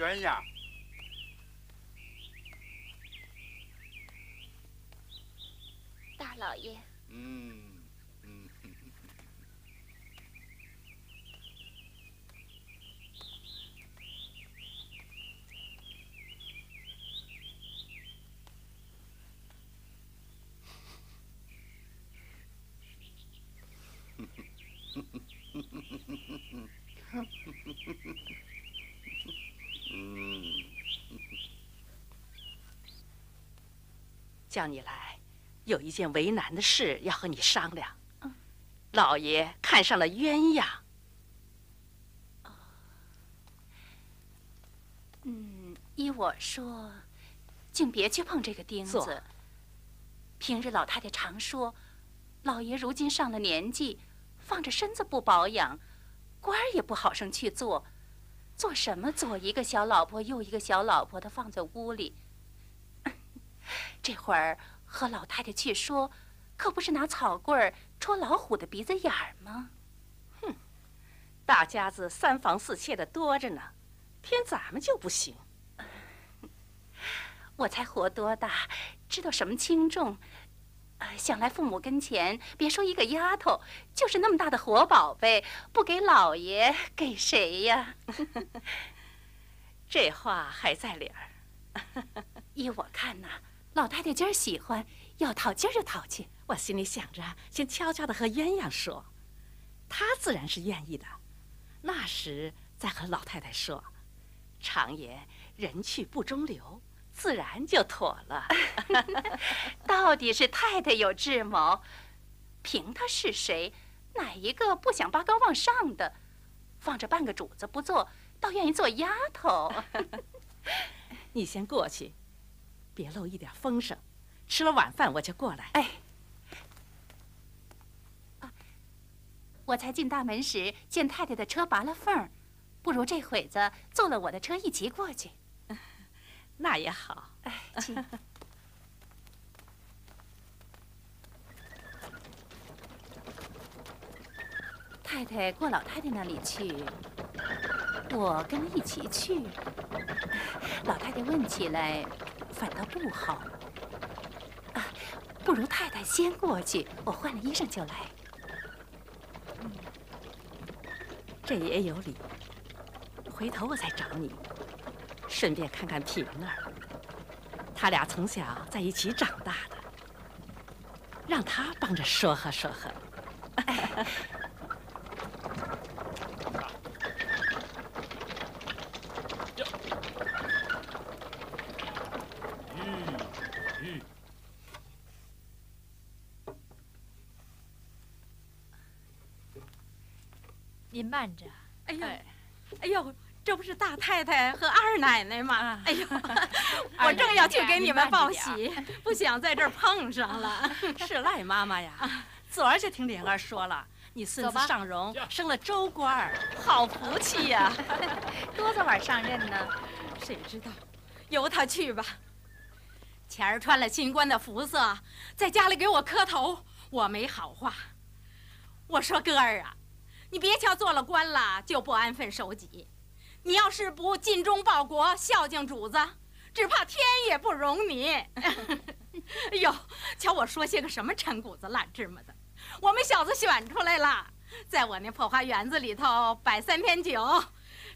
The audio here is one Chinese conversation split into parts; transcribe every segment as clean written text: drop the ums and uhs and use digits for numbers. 鸳鸯。大老爷。叫你来，有一件为难的事要和你商量。老爷看上了鸳鸯。依我说，竟别去碰这个钉子。平日老太太常说，老爷如今上了年纪，放着身子不保养，官儿也不好生去做，做什么左一个小老婆右一个小老婆的放在屋里。 这会儿和老太太去说，可不是拿草棍儿戳老虎的鼻子眼儿吗？哼，大家子三房四妾的多着呢，偏咱们就不行。我才活多大，知道什么轻重？想来父母跟前，别说一个丫头，就是那么大的活宝贝，不给老爷给谁呀？这话还在理儿。依我看呐。 老太太今儿喜欢，要讨今儿就讨去。我心里想着，先悄悄的和鸳鸯说，她自然是愿意的。那时再和老太太说，常言人去不中留，自然就妥了。到底是太太有智谋，凭她是谁，哪一个不想拔高往上的，放着半个主子不做，倒愿意做丫头。你先过去。 别漏一点风声，吃了晚饭我就过来。哎，我才进大门时见太太的车拔了缝儿，不如这会子坐了我的车一起过去。那也好。哎，请。太太过老太太那里去，我跟她一起去。老太太问起来。 反倒不好，不如太太先过去，我换了衣裳就来。这也有理。回头我再找你，顺便看看平儿。他俩从小在一起长大的，让他帮着说和说和。您慢着！哎呦，哎呦，这不是大太太和二奶奶吗？哎呦，我正要去给你们报喜，不想在这儿碰上了。是赖妈妈呀，昨儿就听莲儿说了，你孙子尚荣升了州官儿，好福气呀！多早晚上任呢？谁知道？由他去吧。前儿穿了新官的服色，在家里给我磕头，我没好话。我说哥儿啊。 你别瞧做了官了就不安分守己，你要是不尽忠报国、孝敬主子，只怕天也不容你。哎呦，瞧我说些个什么陈谷子烂芝麻的！我们小子选出来了，在我那破花园子里头摆3天酒，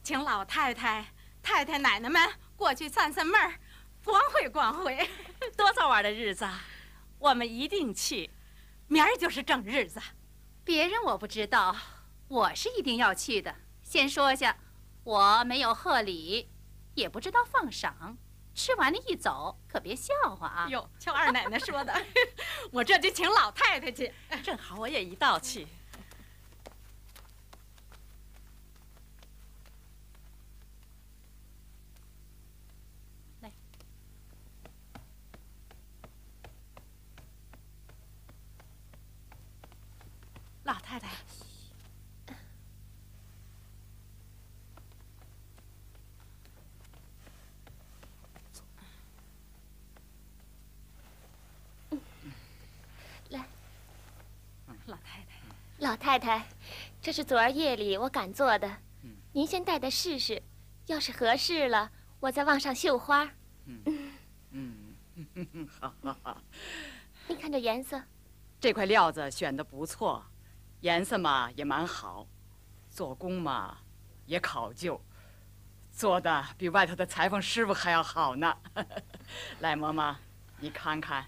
请老太太、太太奶奶们过去散散闷儿，光会光会。多早晚的日子，我们一定去。明儿就是正日子，别人我不知道。 我是一定要去的。先说下，我没有贺礼，也不知道放赏。吃完了一走，可别笑话啊！哟，瞧二奶奶说的，我这就请老太太去，正好我也一道去。来，老太太。 老太太，这是昨儿夜里我赶做的，您先戴戴试试，要是合适了，我再往上绣花。好好好。你看这颜色，这块料子选的不错，颜色嘛也蛮好，做工嘛也考究，做的比外头的裁缝师傅还要好呢。来，嬷嬷，你看看。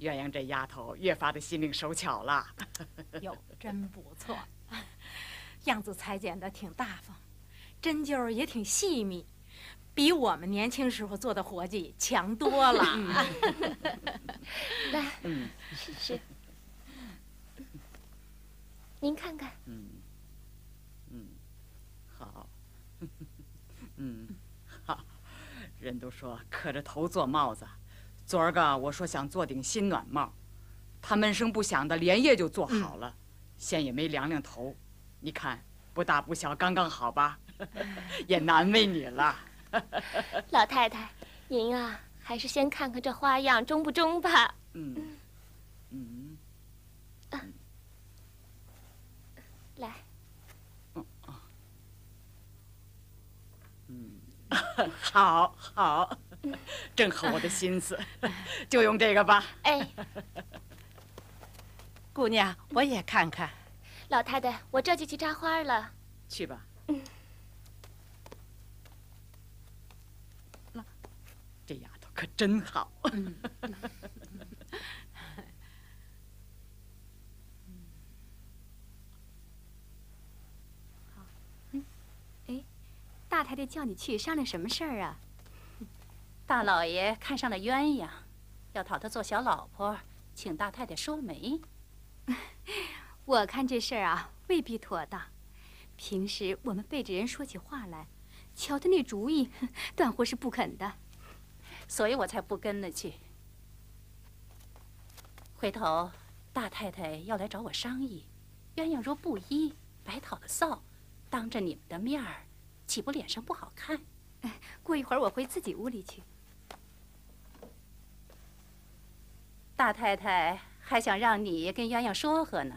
鸳鸯这丫头越发的心灵手巧了，哟，真不错，样子裁剪的挺大方，针灸也挺细密，比我们年轻时候做的活计强多了。来，试试，您看看。好，好，人都说磕着头做帽子。 昨儿个我说想做顶新暖帽，他闷声不响的连夜就做好了，先也没量量头，你看不大不小，刚刚好吧，也难为你了。老太太，您啊，还是先看看这花样中不中吧。来。好好。 正合我的心思，就用这个吧。哎，姑娘，我也看看。老太太，我这就去扎花了。去吧。这丫头可真好。好。哎，大太太叫你去商量什么事儿啊？ 大老爷看上了鸳鸯，要讨她做小老婆，请大太太收媒。我看这事儿啊，未必妥当。平时我们背着人说起话来，瞧他那主意，断乎是不肯的。所以我才不跟了去。回头大太太要来找我商议，鸳鸯若不依，白讨了臊，当着你们的面儿，岂不脸上不好看？过一会儿我回自己屋里去。 大太太还想让你跟鸳鸯说和呢。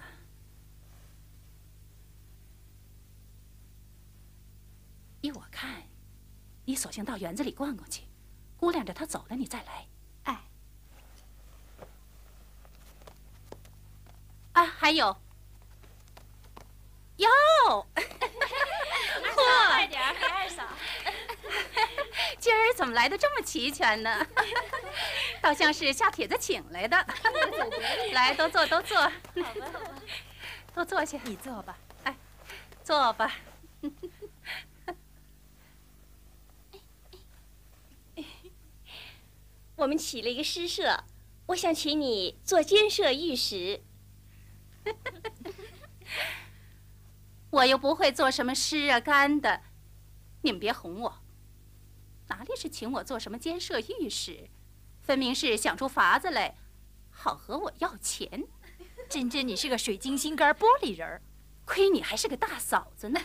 依我看，你索性到园子里逛逛去，估量着她走了你再来。哎。啊，还有。哟，快点，二嫂。 今儿怎么来的这么齐全呢？倒像是下帖子请来的。来，都坐，都坐。好吧，好吧，都坐下。你坐吧，哎，坐吧。我们起了一个诗社，我想请你做监舍御史。我又不会做什么诗啊干的，你们别哄我。 哪里是请我做什么监舍御史，分明是想出法子来，好和我要钱。真真，你是个水晶心肝玻璃人儿，亏你还是个大嫂子呢。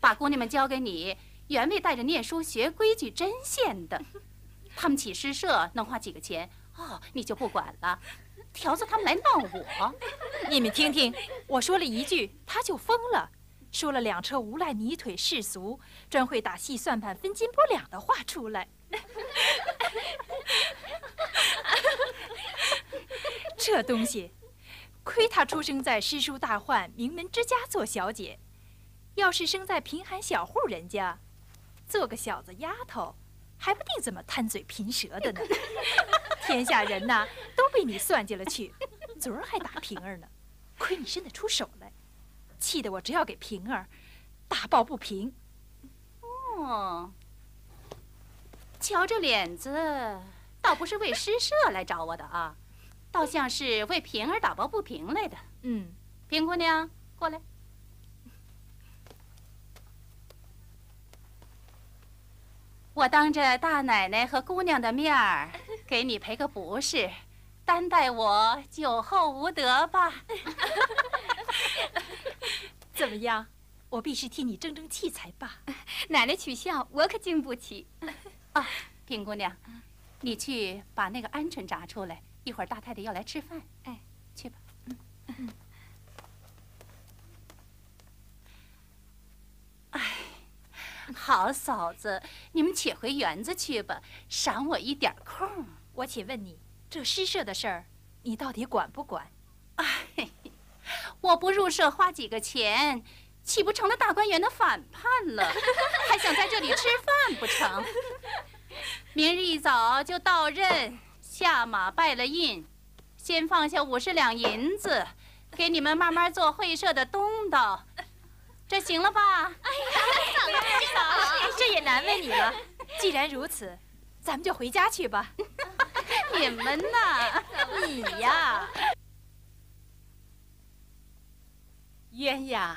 把姑娘们交给你，原为带着念书学规矩针线的，他们起诗社能花几个钱，哦，你就不管了，调唆他们来闹我。你们听听，我说了一句，他就疯了。 说了两车无赖、泥腿、世俗，专会打细算盘、分斤拨两的话出来，这东西，亏他出生在诗书大患、名门之家做小姐，要是生在贫寒小户人家，做个小子丫头，还不定怎么贪嘴贫舌的呢。天下人呐，都被你算计了去，昨儿还打平儿呢，亏你伸得出手来。 气得我只要给平儿大抱不平。哦，瞧这脸子，倒不是为诗社来找我的啊，倒像是为平儿打抱不平来的。平姑娘，过来。我当着大奶奶和姑娘的面儿，给你赔个不是，担待我酒后无德吧。怎么样？我必须替你争争气才罢。奶奶取笑，我可经不起。啊，平姑娘，你去把那个鹌鹑炸出来，一会儿大太太要来吃饭。哎，去吧。哎，好嫂子，你们且回园子去吧，赏我一点空。我且问你，这诗社的事儿，你到底管不管？哎，我不入社花几个钱，岂不成了大观园的反叛了？还想在这里吃饭不成？明日一早就到任，下马拜了印，先放下50两银子，给你们慢慢做会社的东道。 这行了吧？哎呀，嫂子，这也难为你了。既然如此，咱们就回家去吧。你们呐，你呀，鸳鸯。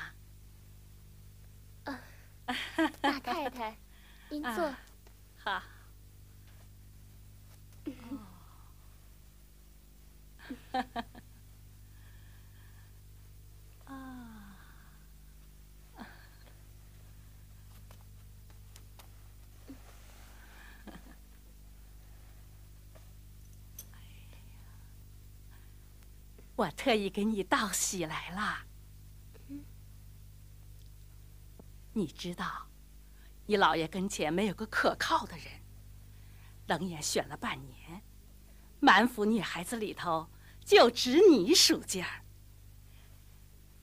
大太太，您坐。好。我特意给你道喜来了。你知道，你老爷跟前没有个可靠的人，冷眼选了半年，满府女孩子里头就只你属劲儿。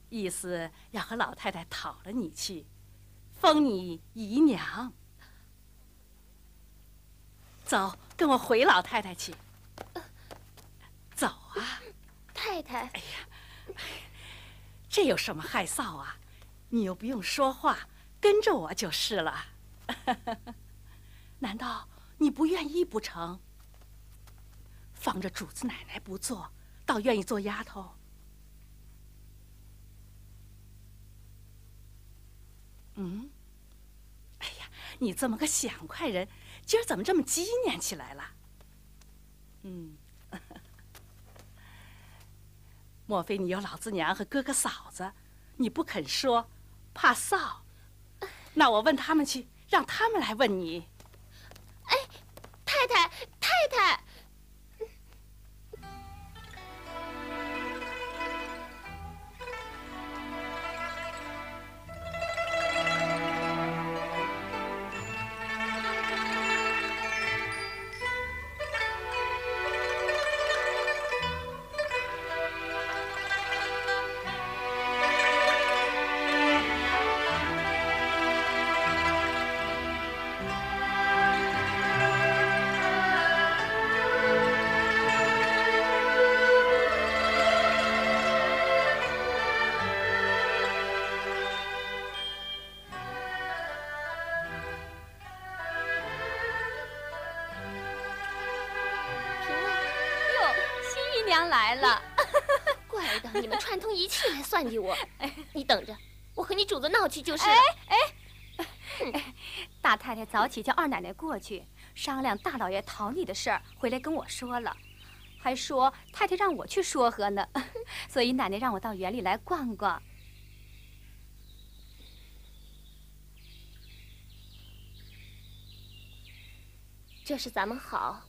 意思要和老太太讨了你去，封你姨娘。走，跟我回老太太去。走啊！ 太太，哎呀，这有什么害臊啊？你又不用说话，跟着我就是了。难道你不愿意不成？放着主子奶奶不做，倒愿意做丫头。嗯？哎呀，你这么个想快人，今儿怎么这么机念起来了？嗯。 莫非你有老子娘和哥哥嫂子，你不肯说，怕臊？那我问他们去，让他们来问你。哎，太太，太太，来了，怪的，你们串通一气来算计我。你等着，我和你主子闹去就是了。哎哎，大太太早起叫二奶奶过去商量大老爷讨你的事儿，回来跟我说了，还说太太让我去说和呢，所以奶奶让我到园里来逛逛。这是咱们好。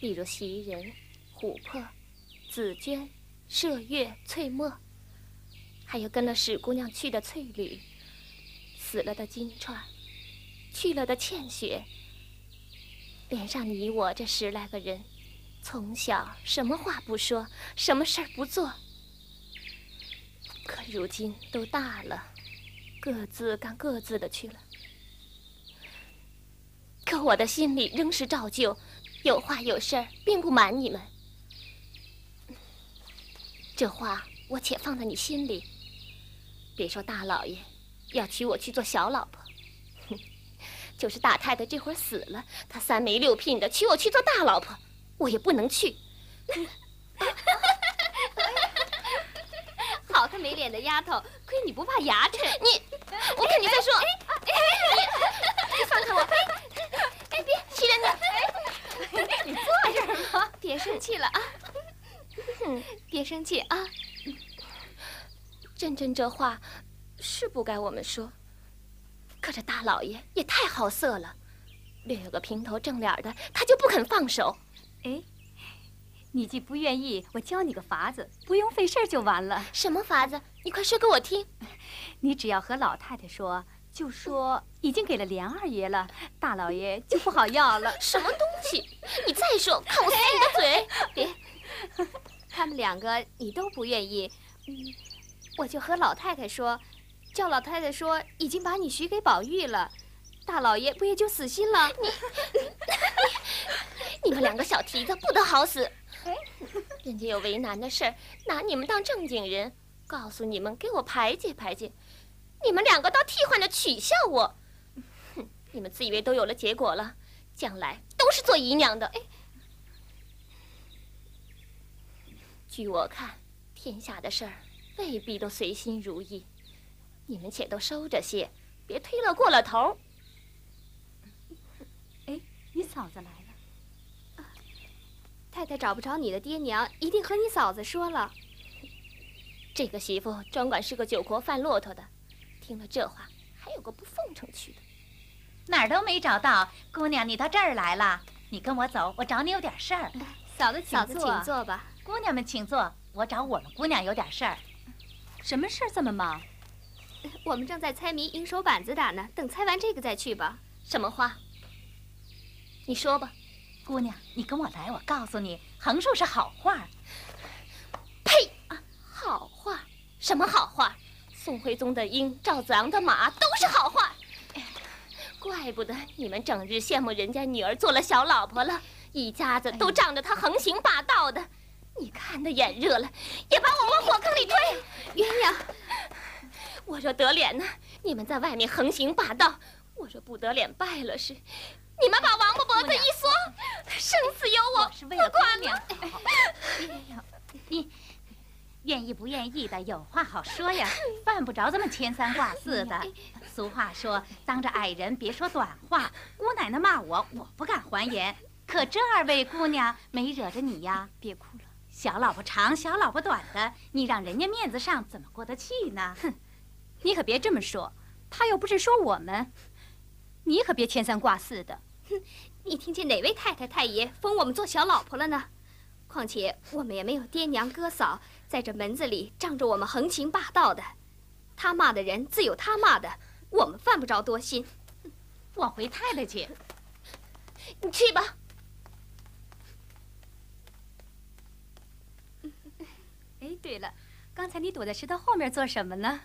比如袭人、琥珀、紫鹃、麝月、翠墨，还有跟了史姑娘去的翠缕，死了的金钏，去了的倩雪，连上你我这10来个人，从小什么话不说，什么事儿不做，可如今都大了，各自干各自的去了。可我的心里仍是照旧。 有话有事儿，并不瞒你们。这话我且放在你心里。别说大老爷要娶我去做小老婆，就是大太太这会儿死了，她3媒6聘的娶我去做大老婆，我也不能去。好看没脸的丫头，亏你不怕牙碜。你，我跟你再说，你放开我！哎，别，袭人你。 你坐这儿吧，别生气了啊！别生气啊！真真这话是不该我们说，可这大老爷也太好色了，略有个平头正脸的，他就不肯放手。哎，你既不愿意，我教你个法子，不用费事就完了。什么法子？你快说给我听。你只要和老太太说。就说已经给了连二爷了，大老爷就不好要了。什么东西？你再说，看我撕你的嘴！别，他们两个你都不愿意，我就和老太太说，叫老太太说已经把你许给宝玉了，大老爷不也就死心了？你们两个小蹄子不得好死！人家有为难的事儿，拿你们当正经人，告诉你们给我排解排解。 你们两个倒替换着取笑我，哼！你们自以为都有了结果了，将来都是做姨娘的。哎，据我看，天下的事儿未必都随心如意，你们且都收着些，别推了过了头。哎，你嫂子来了，太太找不着你的爹娘，一定和你嫂子说了。这个媳妇专管是个酒国贩骆驼的。 听了这话，还有个不奉承去的，哪儿都没找到。姑娘，你到这儿来了，你跟我走，我找你有点事儿。嫂子，请坐吧。姑娘们，请坐。我找我们姑娘有点事儿。什么事儿这么忙？我们正在猜谜，银手板子打呢。等猜完这个再去吧。什么话？你说吧。姑娘，你跟我来，我告诉你，横竖是好话。呸！啊，好话？什么好话？ 宋徽宗的鹰，赵子昂的马，都是好话。怪不得你们整日羡慕人家女儿做了小老婆了，一家子都仗着她横行霸道的。你看得眼热了，也把我往火坑里推。鸳鸯，我若得脸呢，你们在外面横行霸道；我若不得脸败了时，你们把王八脖子一缩，生死由我，是为了姑娘。鸳鸯，你。 愿意不愿意的，有话好说呀，犯不着这么牵三挂四的。俗话说，当着矮人别说短话。姑奶奶骂我，我不敢还言。可这二位姑娘没惹着你呀？别哭了，小老婆长，小老婆短的，你让人家面子上怎么过得去呢？哼，你可别这么说，他又不是说我们。你可别牵三挂四的。哼，你听见哪位太太太爷封我们做小老婆了呢？况且我们也没有爹娘哥嫂。 在这门子里仗着我们横行霸道的，他骂的人自有他骂的，我们犯不着多心。我回太太去，你去吧。哎，对了，刚才你躲在石头后面做什么呢？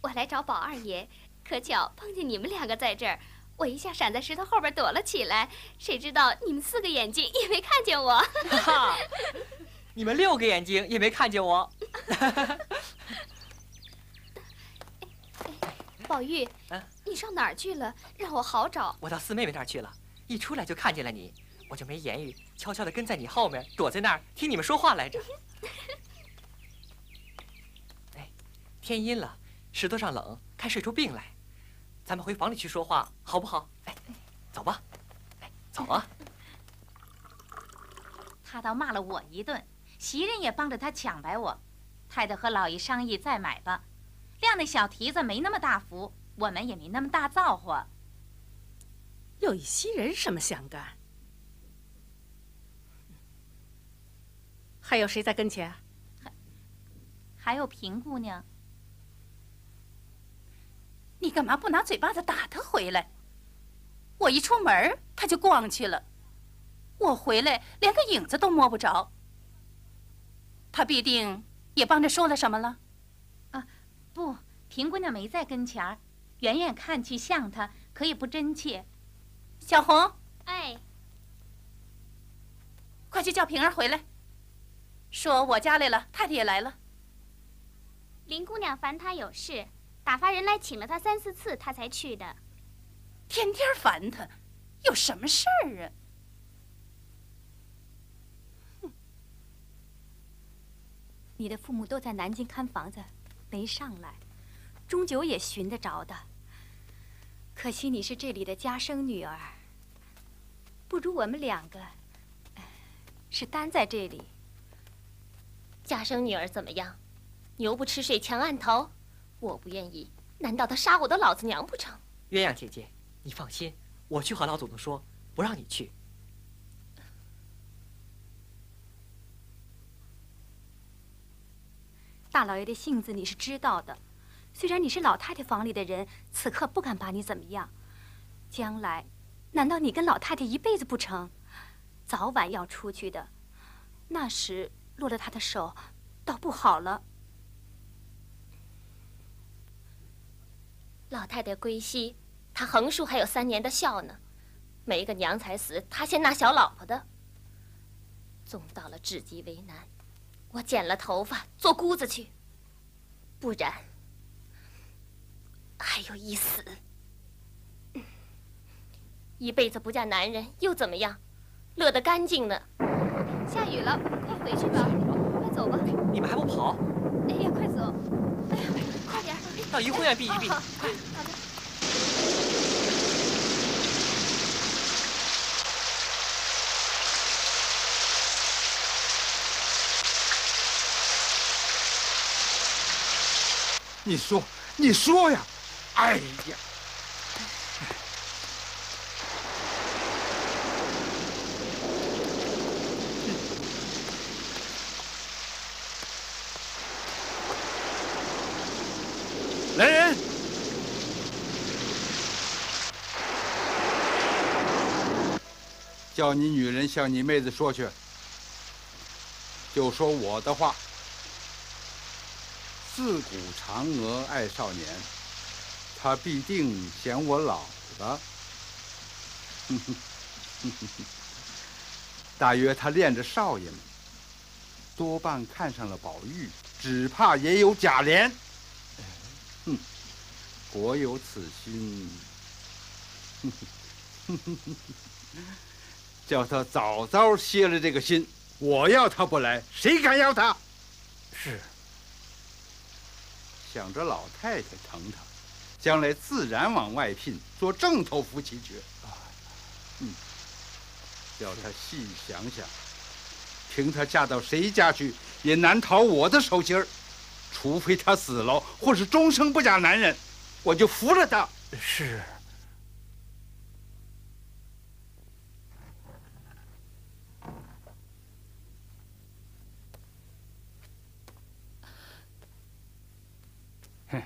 我来找宝二爷，可巧碰见你们两个在这儿，我一下闪在石头后边躲了起来，谁知道你们四个眼睛也没看见我。你们六个眼睛也没看见我。宝玉，你上哪儿去了？让我好找。我到四妹妹那儿去了，一出来就看见了你，我就没言语，悄悄地跟在你后面，躲在那儿听你们说话来着。哎，天阴了，石头上冷，看睡出病来。咱们回房里去说话，好不好？哎，走吧。哎，走啊。他倒骂了我一顿。 袭人也帮着他抢白我，太太和老姨商议再买吧。亮那小蹄子没那么大福，我们也没那么大造化。又与袭人什么相干？还有谁在跟前？还有平姑娘。你干嘛不拿嘴巴子打他回来？我一出门，他就逛去了。我回来连个影子都摸不着。 他必定也帮着说了什么了，啊，不，平姑娘没在跟前儿，远远看去像他，可也不真切。小红，哎，快去叫平儿回来，说我家来了，太太也来了。林姑娘烦他有事，打发人来请了他3、4次，他才去的。天天烦他，有什么事儿啊？ 你的父母都在南京看房子，没上来，终究也寻得着的。可惜你是这里的家生女儿，不如我们两个是单在这里。家生女儿怎么样？牛不吃水强按头，我不愿意。难道他杀我的老子娘不成？鸳鸯姐姐，你放心，我去和老祖宗说，不让你去。 大老爷的性子你是知道的，虽然你是老太太房里的人，此刻不敢把你怎么样，将来，难道你跟老太太一辈子不成？早晚要出去的，那时落了她的手，倒不好了。老太太归西，她横竖还有3年的孝呢，没个娘才死，她先纳小老婆的。总到了至极为难，我剪了头发做姑子去，不然。 还有一死，一辈子不嫁男人又怎么样？乐得干净呢。下雨了，快回去吧，快走吧。你们还不跑？哎呀，快走！哎呀，快点！到怡红院避一避。好的。你说，你说呀！ 哎呀！来人！叫你女人向你妹子说去，就说我的话。自古嫦娥爱少年。 他必定嫌我老了，大约他恋着少爷们，多半看上了宝玉，只怕也有贾琏。哼，果有此心，叫他早早歇了这个心。我要他不来，谁敢要他？是，想着老太太疼他。 将来自然往外聘，做正头夫妻爵。要他细想想，凭他嫁到谁家去，也难逃我的手心儿。除非他死了，或是终生不嫁男人，我就服了他。是。哼。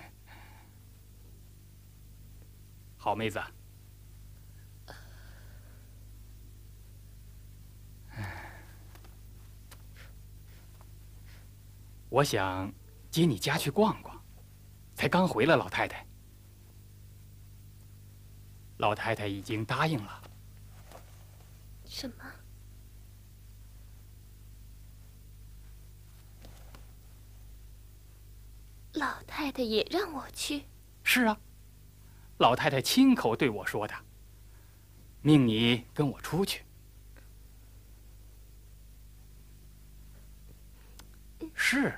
好妹子，我想接你家去逛逛，才刚回了老太太。老太太已经答应了。什么？老太太也让我去？是啊。 老太太亲口对我说的，命你跟我出去。是。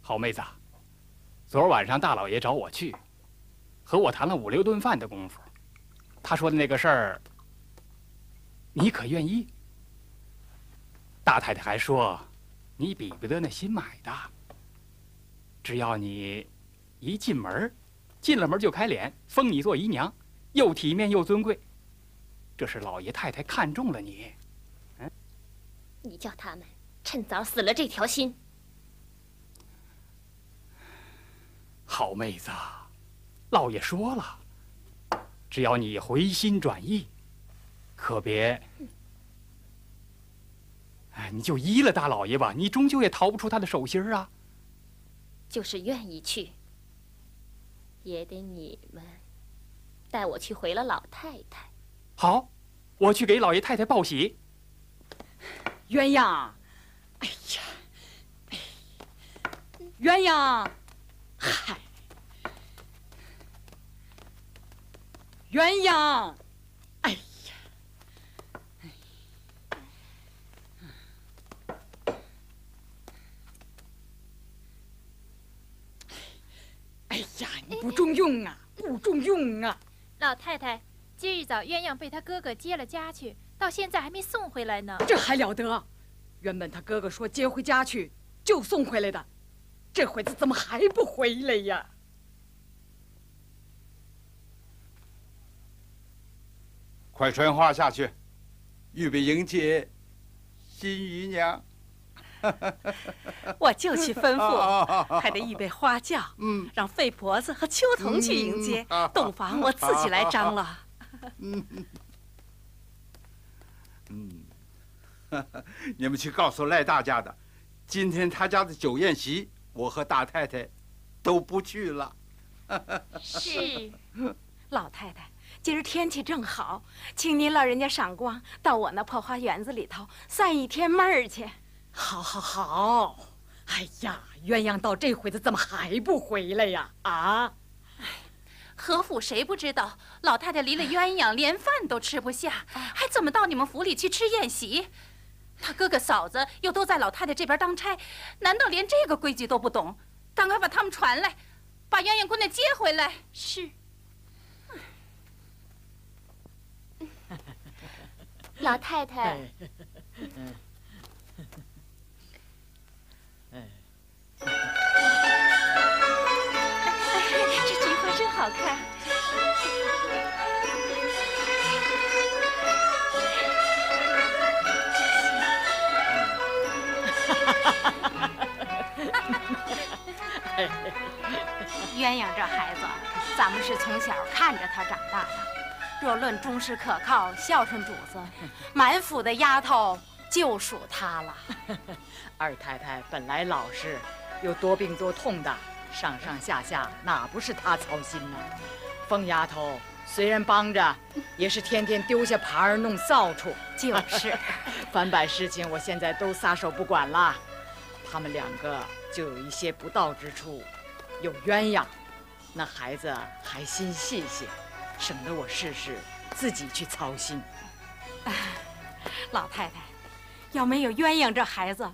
好妹子。 昨儿晚上大老爷找我去，和我谈了5、6顿饭的功夫。他说的那个事儿，你可愿意？大太太还说，你比不得那新买的。只要你一进门，进了门就开脸，封你做姨娘，又体面又尊贵。这是老爷太太看中了你。嗯，你叫他们趁早死了这条心。 好妹子，老爷说了，只要你回心转意，可别……哎，你就依了大老爷吧，你终究也逃不出他的手心儿啊。就是愿意去，也得你们带我去回了老太太。好，我去给老爷太太报喜。鸳鸯，哎呀，鸳鸯。 嗨，鸳鸯，哎呀，哎呀，你不中用啊，不中用啊！老太太，今一早鸳鸯被他哥哥接了家去，到现在还没送回来呢。这还了得？原本他哥哥说接回家去。就送回来的，这会子怎么还不回来呀？快传话下去，预备迎接新姨娘。我就去吩咐，还得预备花轿，让费婆子和秋桐去迎接，洞房我自己来张罗。你们去告诉赖大家的，今天他家的酒宴席，我和大太太都不去了。是，老太太，今儿天气正好，请您老人家赏光，到我那破花园子里头散一天闷儿去。好，好，好！哎呀，鸳鸯到这回子怎么还不回来呀？啊！何府谁不知道，老太太离了鸳鸯，连饭都吃不下，还怎么到你们府里去吃宴席？他哥哥嫂子又都在老太太这边当差，难道连这个规矩都不懂？赶快把他们传来，把鸳鸯姑娘接回来。是。老太太。这菊花真好看。鸳鸯这孩子，咱们是从小看着他长大的。若论忠实可靠、孝顺主子，满府的丫头就属他了。二太太本来老实，又多病多痛的，上上下下哪不是她操心呢？疯丫头虽然帮着，也是天天丢下耙儿弄扫帚。就是，反摆事情我现在都撒手不管了。他们两个就有一些不到之处，有鸳鸯，那孩子还心细些，省得我事事自己去操心。老太太，要没有鸳鸯这孩子，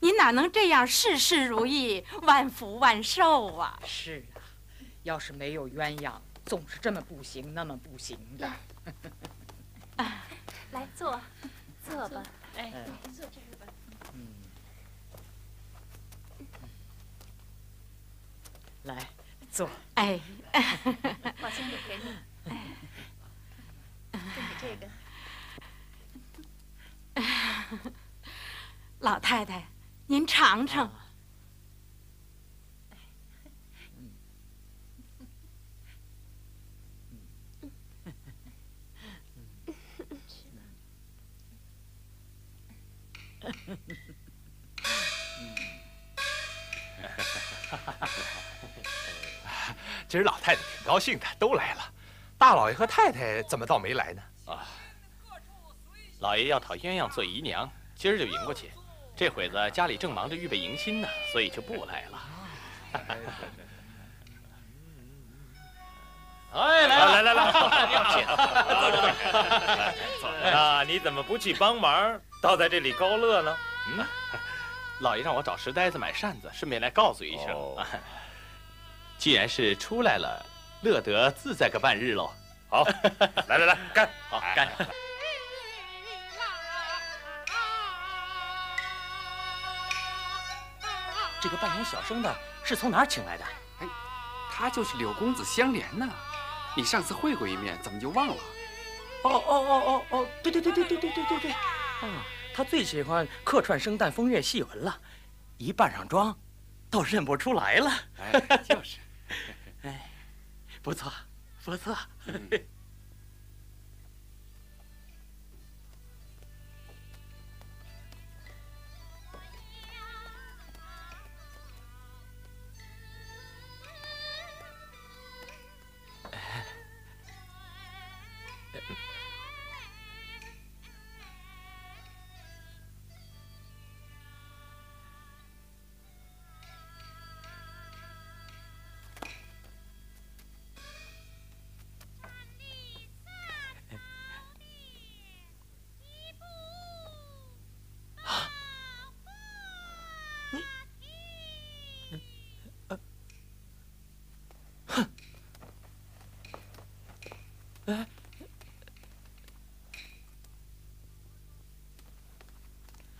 您哪能这样事事如意、万福万寿啊？是啊，要是没有鸳鸯，总是这么不行、那么不行的。来坐，坐吧。哎，坐这儿吧。来坐。哎，宝箱里给你。哎，给你这个。老太太。您尝尝，今儿老太太挺高兴的，都来了。大老爷和太太怎么倒没来呢？啊，老爷要讨鸳鸯做姨娘，今儿就迎过去。这会子家里正忙着预备迎新呢，所以就不来了。哎，来来来来，要请。那你怎么不去帮忙，倒在这里高乐呢？嗯，老爷让我找石呆子买扇子，顺便来告诉一声。既然是出来了，乐得自在个半日喽。好，来来来，干！好干。这个扮演小生的是从哪儿请来的？哎，他就是柳公子香莲呐。你上次会过一面，怎么就忘了？哦，对。啊，他最喜欢客串生旦风月戏文了，一扮上妆，都认不出来了。哎，就是。哎，不错，不错。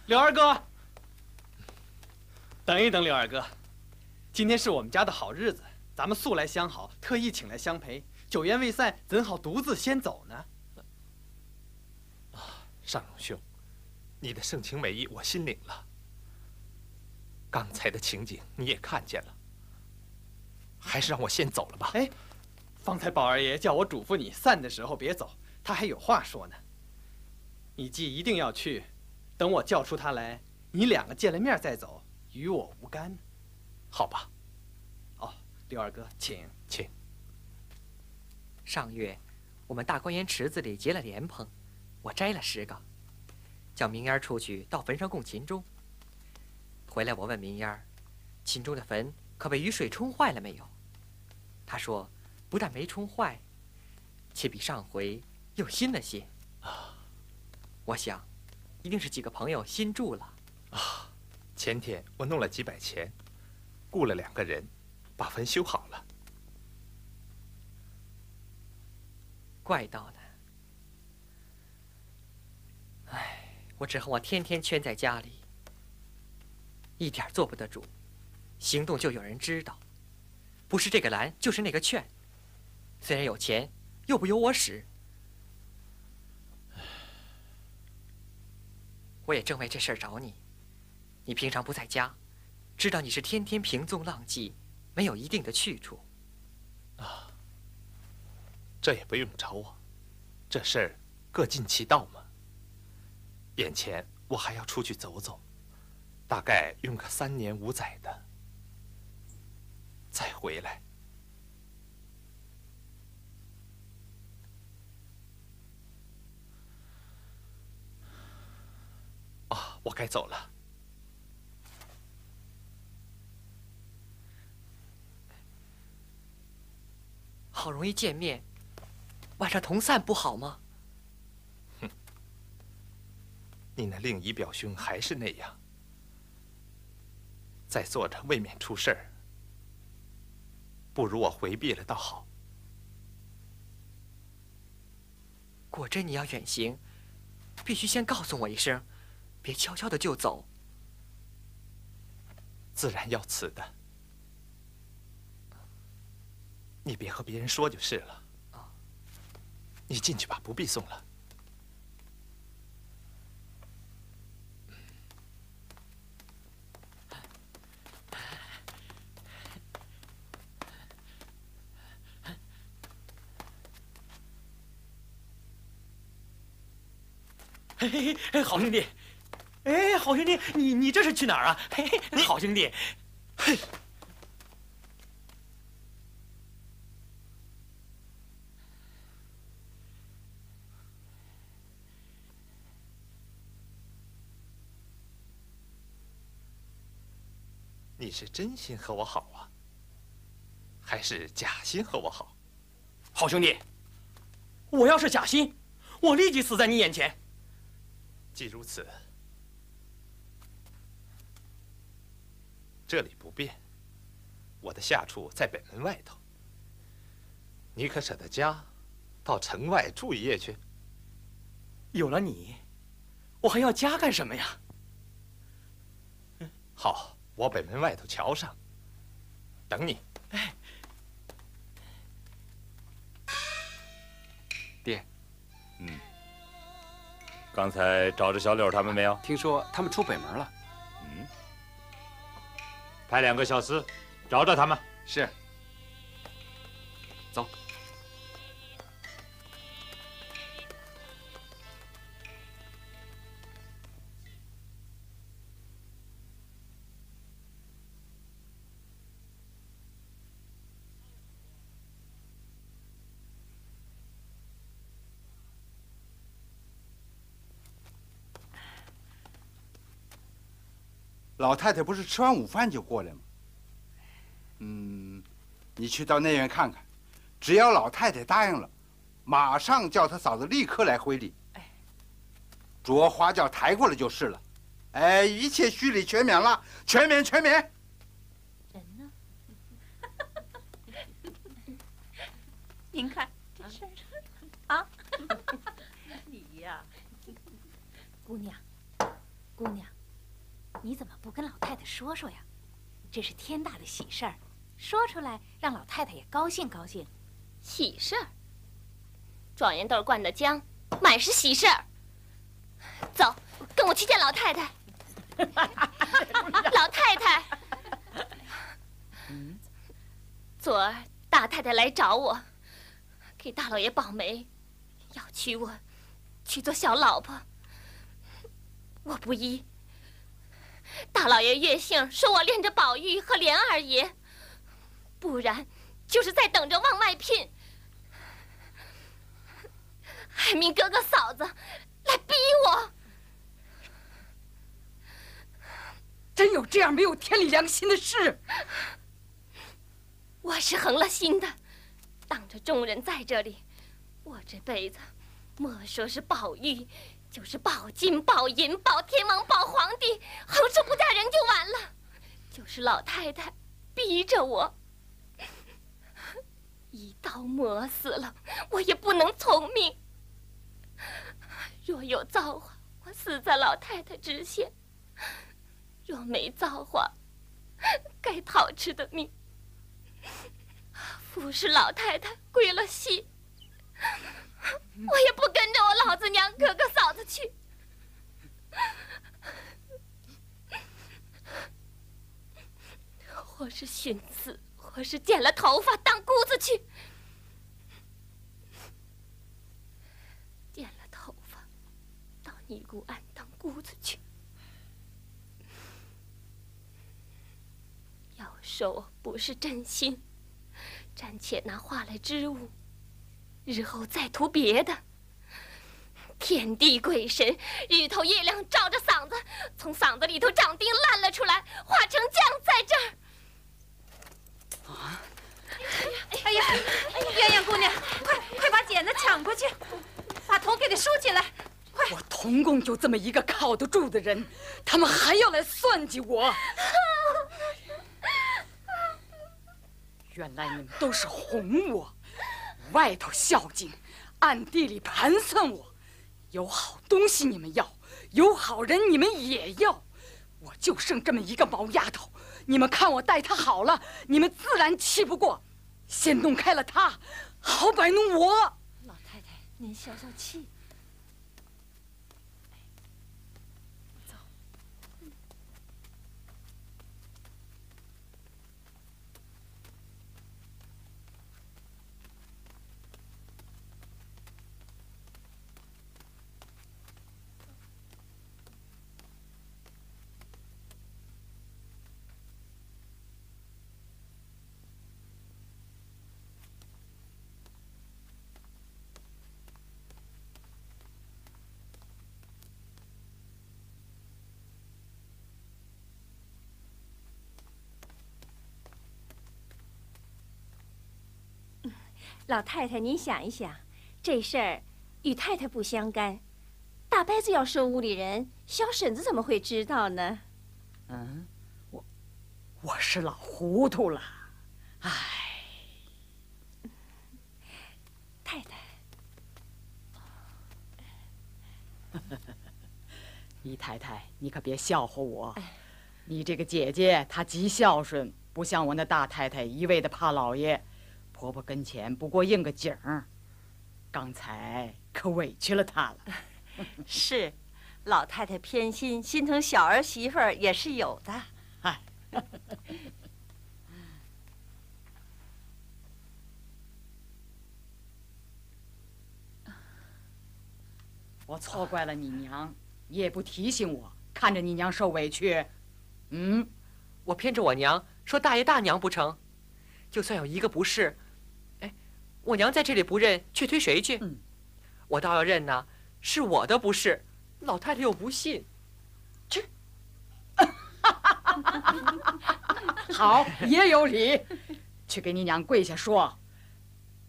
柳二哥，等一等，刘二哥，今天是我们家的好日子，咱们素来相好，特意请来相陪，酒宴未散，怎好独自先走呢？啊，尚荣兄，你的盛情美意我心领了。刚才的情景你也看见了，还是让我先走了吧。哎，方才宝二爷叫我嘱咐你散的时候别走，他还有话说呢。你既一定要去，等我叫出他来，你两个见了面再走。 与我无干，好吧。哦，刘二哥，请。上月我们大观园池子里结了莲蓬，我摘了10个，叫明烟出去到坟上供秦钟。回来我问明烟，秦钟的坟可被雨水冲坏了没有？他说不但没冲坏，且比上回又新了些。啊，我想，一定是几个朋友新住了。啊。 前天我弄了几百钱，雇了2个人，把坟修好了。怪道呢！哎，我只恨我天天圈在家里，一点做不得主，行动就有人知道，不是这个拦就是那个劝。虽然有钱，又不由我使。我也正为这事儿找你。 你平常不在家，知道你是天天平踪浪迹，没有一定的去处。啊，这也不用找我，这事儿各尽其道嘛。眼前我还要出去走走，大概用个3年5载的，再回来。啊，我该走了。 好容易见面，晚上同散不好吗？哼，你那令姨表兄还是那样，再坐着未免出事儿，不如我回避了倒好。果真你要远行，必须先告诉我一声，别悄悄的就走。自然要辞的。 你别和别人说就是了。你进去吧，不必送了。嘿嘿，好兄弟！哎，好兄弟，你这是去哪儿啊？嘿嘿，好兄弟！嘿。 你是真心和我好啊，还是假心和我好？好兄弟，我要是假心，我立即死在你眼前。既如此，这里不便，我的下处在北门外头。你可舍得家，到城外住一夜去？有了你，我还要家干什么呀？好。 我北门外头桥上等你。哎，爹，刚才找着小柳他们没有？听说他们出北门了。嗯，派2个小厮找找他们。是。走。老太太不是吃完午饭就过来吗？嗯，你去到内院看看，只要老太太答应了，马上叫她嫂子立刻来回礼。哎，着花轿抬过来就是了。哎，一切虚礼全免了，全免。人呢？您看这事儿啊，你呀，姑娘，你怎么不跟老太太说说呀？这是天大的喜事儿，说出来让老太太也高兴高兴。喜事儿，状元豆灌的浆，满是喜事儿。走，跟我去见老太太。老太太，昨儿大太太来找我，给大老爷保媒，要娶我去做小老婆。我不依。 大老爷越性说我恋着宝玉和琏二爷，不然就是在等着往外聘。海明哥哥嫂子来逼我，真有这样没有天理良心的事！我是横了心的，当着众人在这里，我这辈子莫说是宝玉。 就是保金、保银、保天王、保皇帝，横竖不嫁人就完了。就是老太太逼着我，一刀磨死了我也不能从命。若有造化，我死在老太太之前；若没造化，该讨吃的命。服侍老太太归了心。 我也不跟着我老子娘、哥哥、嫂子去。或是寻死，或是剪了头发当姑子去。剪了头发，到尼姑庵当姑子去。要说我不是真心，暂且拿话来支吾。 日后再图别的，天地鬼神，日头夜亮照着嗓子，从嗓子里头长钉烂了出来，化成酱在这儿。啊！哎呀，哎呀，鸳鸯姑娘，快把剪子抢过去，把头给它梳起来，快！我童公就这么一个靠得住的人，他们还要来算计我。原来你们都是哄我。 外头孝敬，暗地里盘算我。有好东西你们要，有好人你们也要，我就剩这么一个毛丫头。你们看我待她好了，你们自然气不过，先弄开了她，好摆弄我。老太太，您消消气。走。老太太，您想一想，这事儿与太太不相干。大伯子要收屋里人，小婶子怎么会知道呢？嗯，我是老糊涂了，唉。太太，姨太太，你可别笑话我。你这个姐姐她极孝顺，不像我那大太太一味的怕老爷。 婆婆跟前不过应个景儿，刚才可委屈了她了。是，老太太偏心，心疼小儿媳妇儿也是有的。哎，我错怪了你娘，你也不提醒我，看着你娘受委屈。嗯，我偏着我娘说大爷大娘不成？就算有一个不是。 我娘在这里不认，却推谁去？嗯、我倒要认呢，是我的不是。老太太又不信，去。好，也有理。去给你娘跪下说：“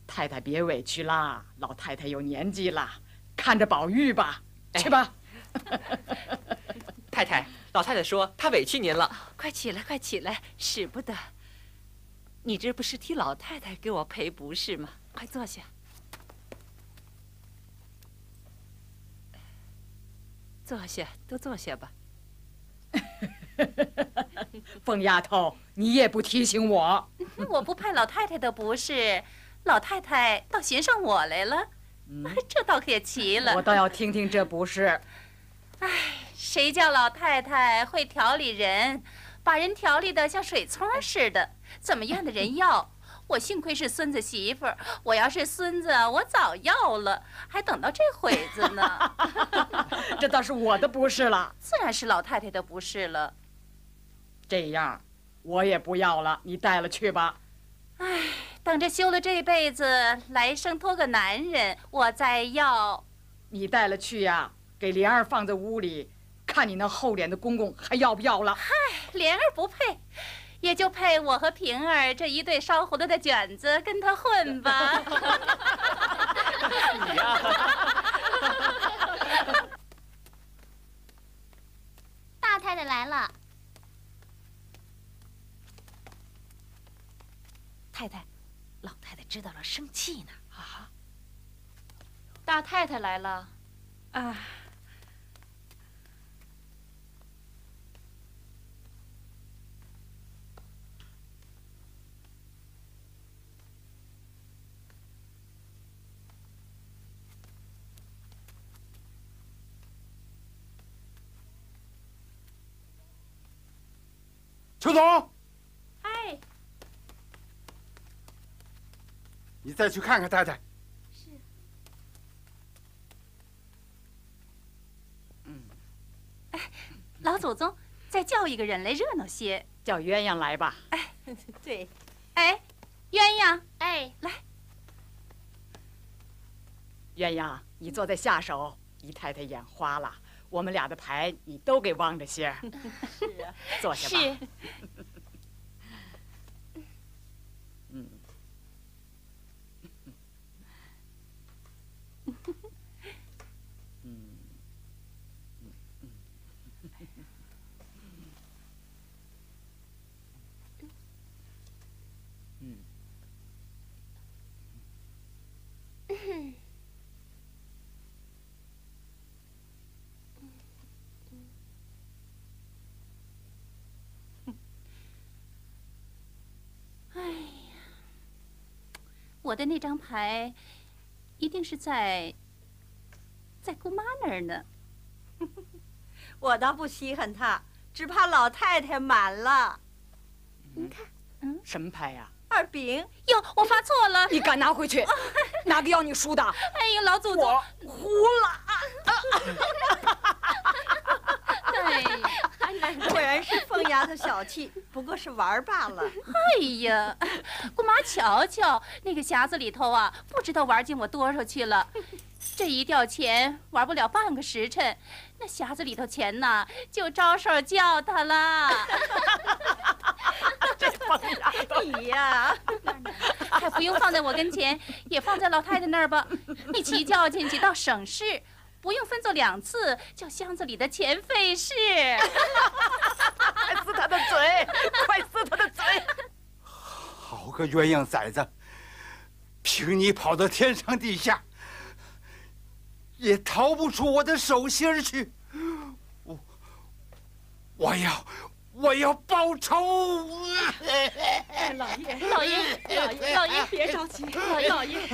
太太别委屈啦，老太太有年纪啦，看着宝玉吧。哎”去吧。太太，老太太说她委屈您了。快起来，快起来，使不得。你这不是替老太太给我赔不是吗？ 快坐下，坐下，都坐下吧。凤丫头，你也不提醒我。我不派老太太的不是，老太太倒寻上我来了，这倒可奇了。我倒要听听这不是。哎，谁叫老太太会调理人，把人调理的像水葱似的，怎么样的人要？我幸亏是孙子媳妇儿，我要是孙子，我早要了，还等到这会子呢。这倒是我的不是了，自然是老太太的不是了。这样，我也不要了，你带了去吧。哎，等着休了这辈子，来生托个男人，我再要。你带了去呀，给莲儿放在屋里，看你那厚脸的公公还要不要了？嗨，莲儿不配。也就配我和平儿这一对烧糊涂的卷子跟他混吧。你呀，大太太来了。太太，老太太知道了生气呢。啊，大太太来了。啊。邱总，哎，你再去看看太太。是。哎，老祖宗，再叫一个人来热闹些，叫鸳鸯来吧。哎，对。哎，鸳鸯，哎，来。鸳鸯，你坐在下手，姨太太眼花了。我们俩的牌你都给忘着些，是啊，坐下吧。嗯，我的那张牌，一定是在姑妈那儿呢。我倒不稀罕她，只怕老太太满了。您看，嗯，什么牌呀？二饼。哟，我发错了。你敢拿回去？哪个要你输的？哎呀，老祖宗，我胡了。哎呀，果然是凤丫头小气，不过是玩罢了。哎呀，姑妈瞧瞧那个匣子里头啊，不知道玩进我多少去了。这一掉钱，玩不了半个时辰，那匣子里头钱呢，就招手叫他了。这凤丫头，你呀，还不用放在我跟前，也放在老太太那儿吧。一起叫进去，倒省事。不用分作两次，叫箱子里的钱费事。快撕他的嘴！快撕他的嘴！好个鸳鸯崽子！凭你跑到天上地下，也逃不出我的手心去。我要报仇！老爷，老爷，老爷，老爷，别着急，老爷。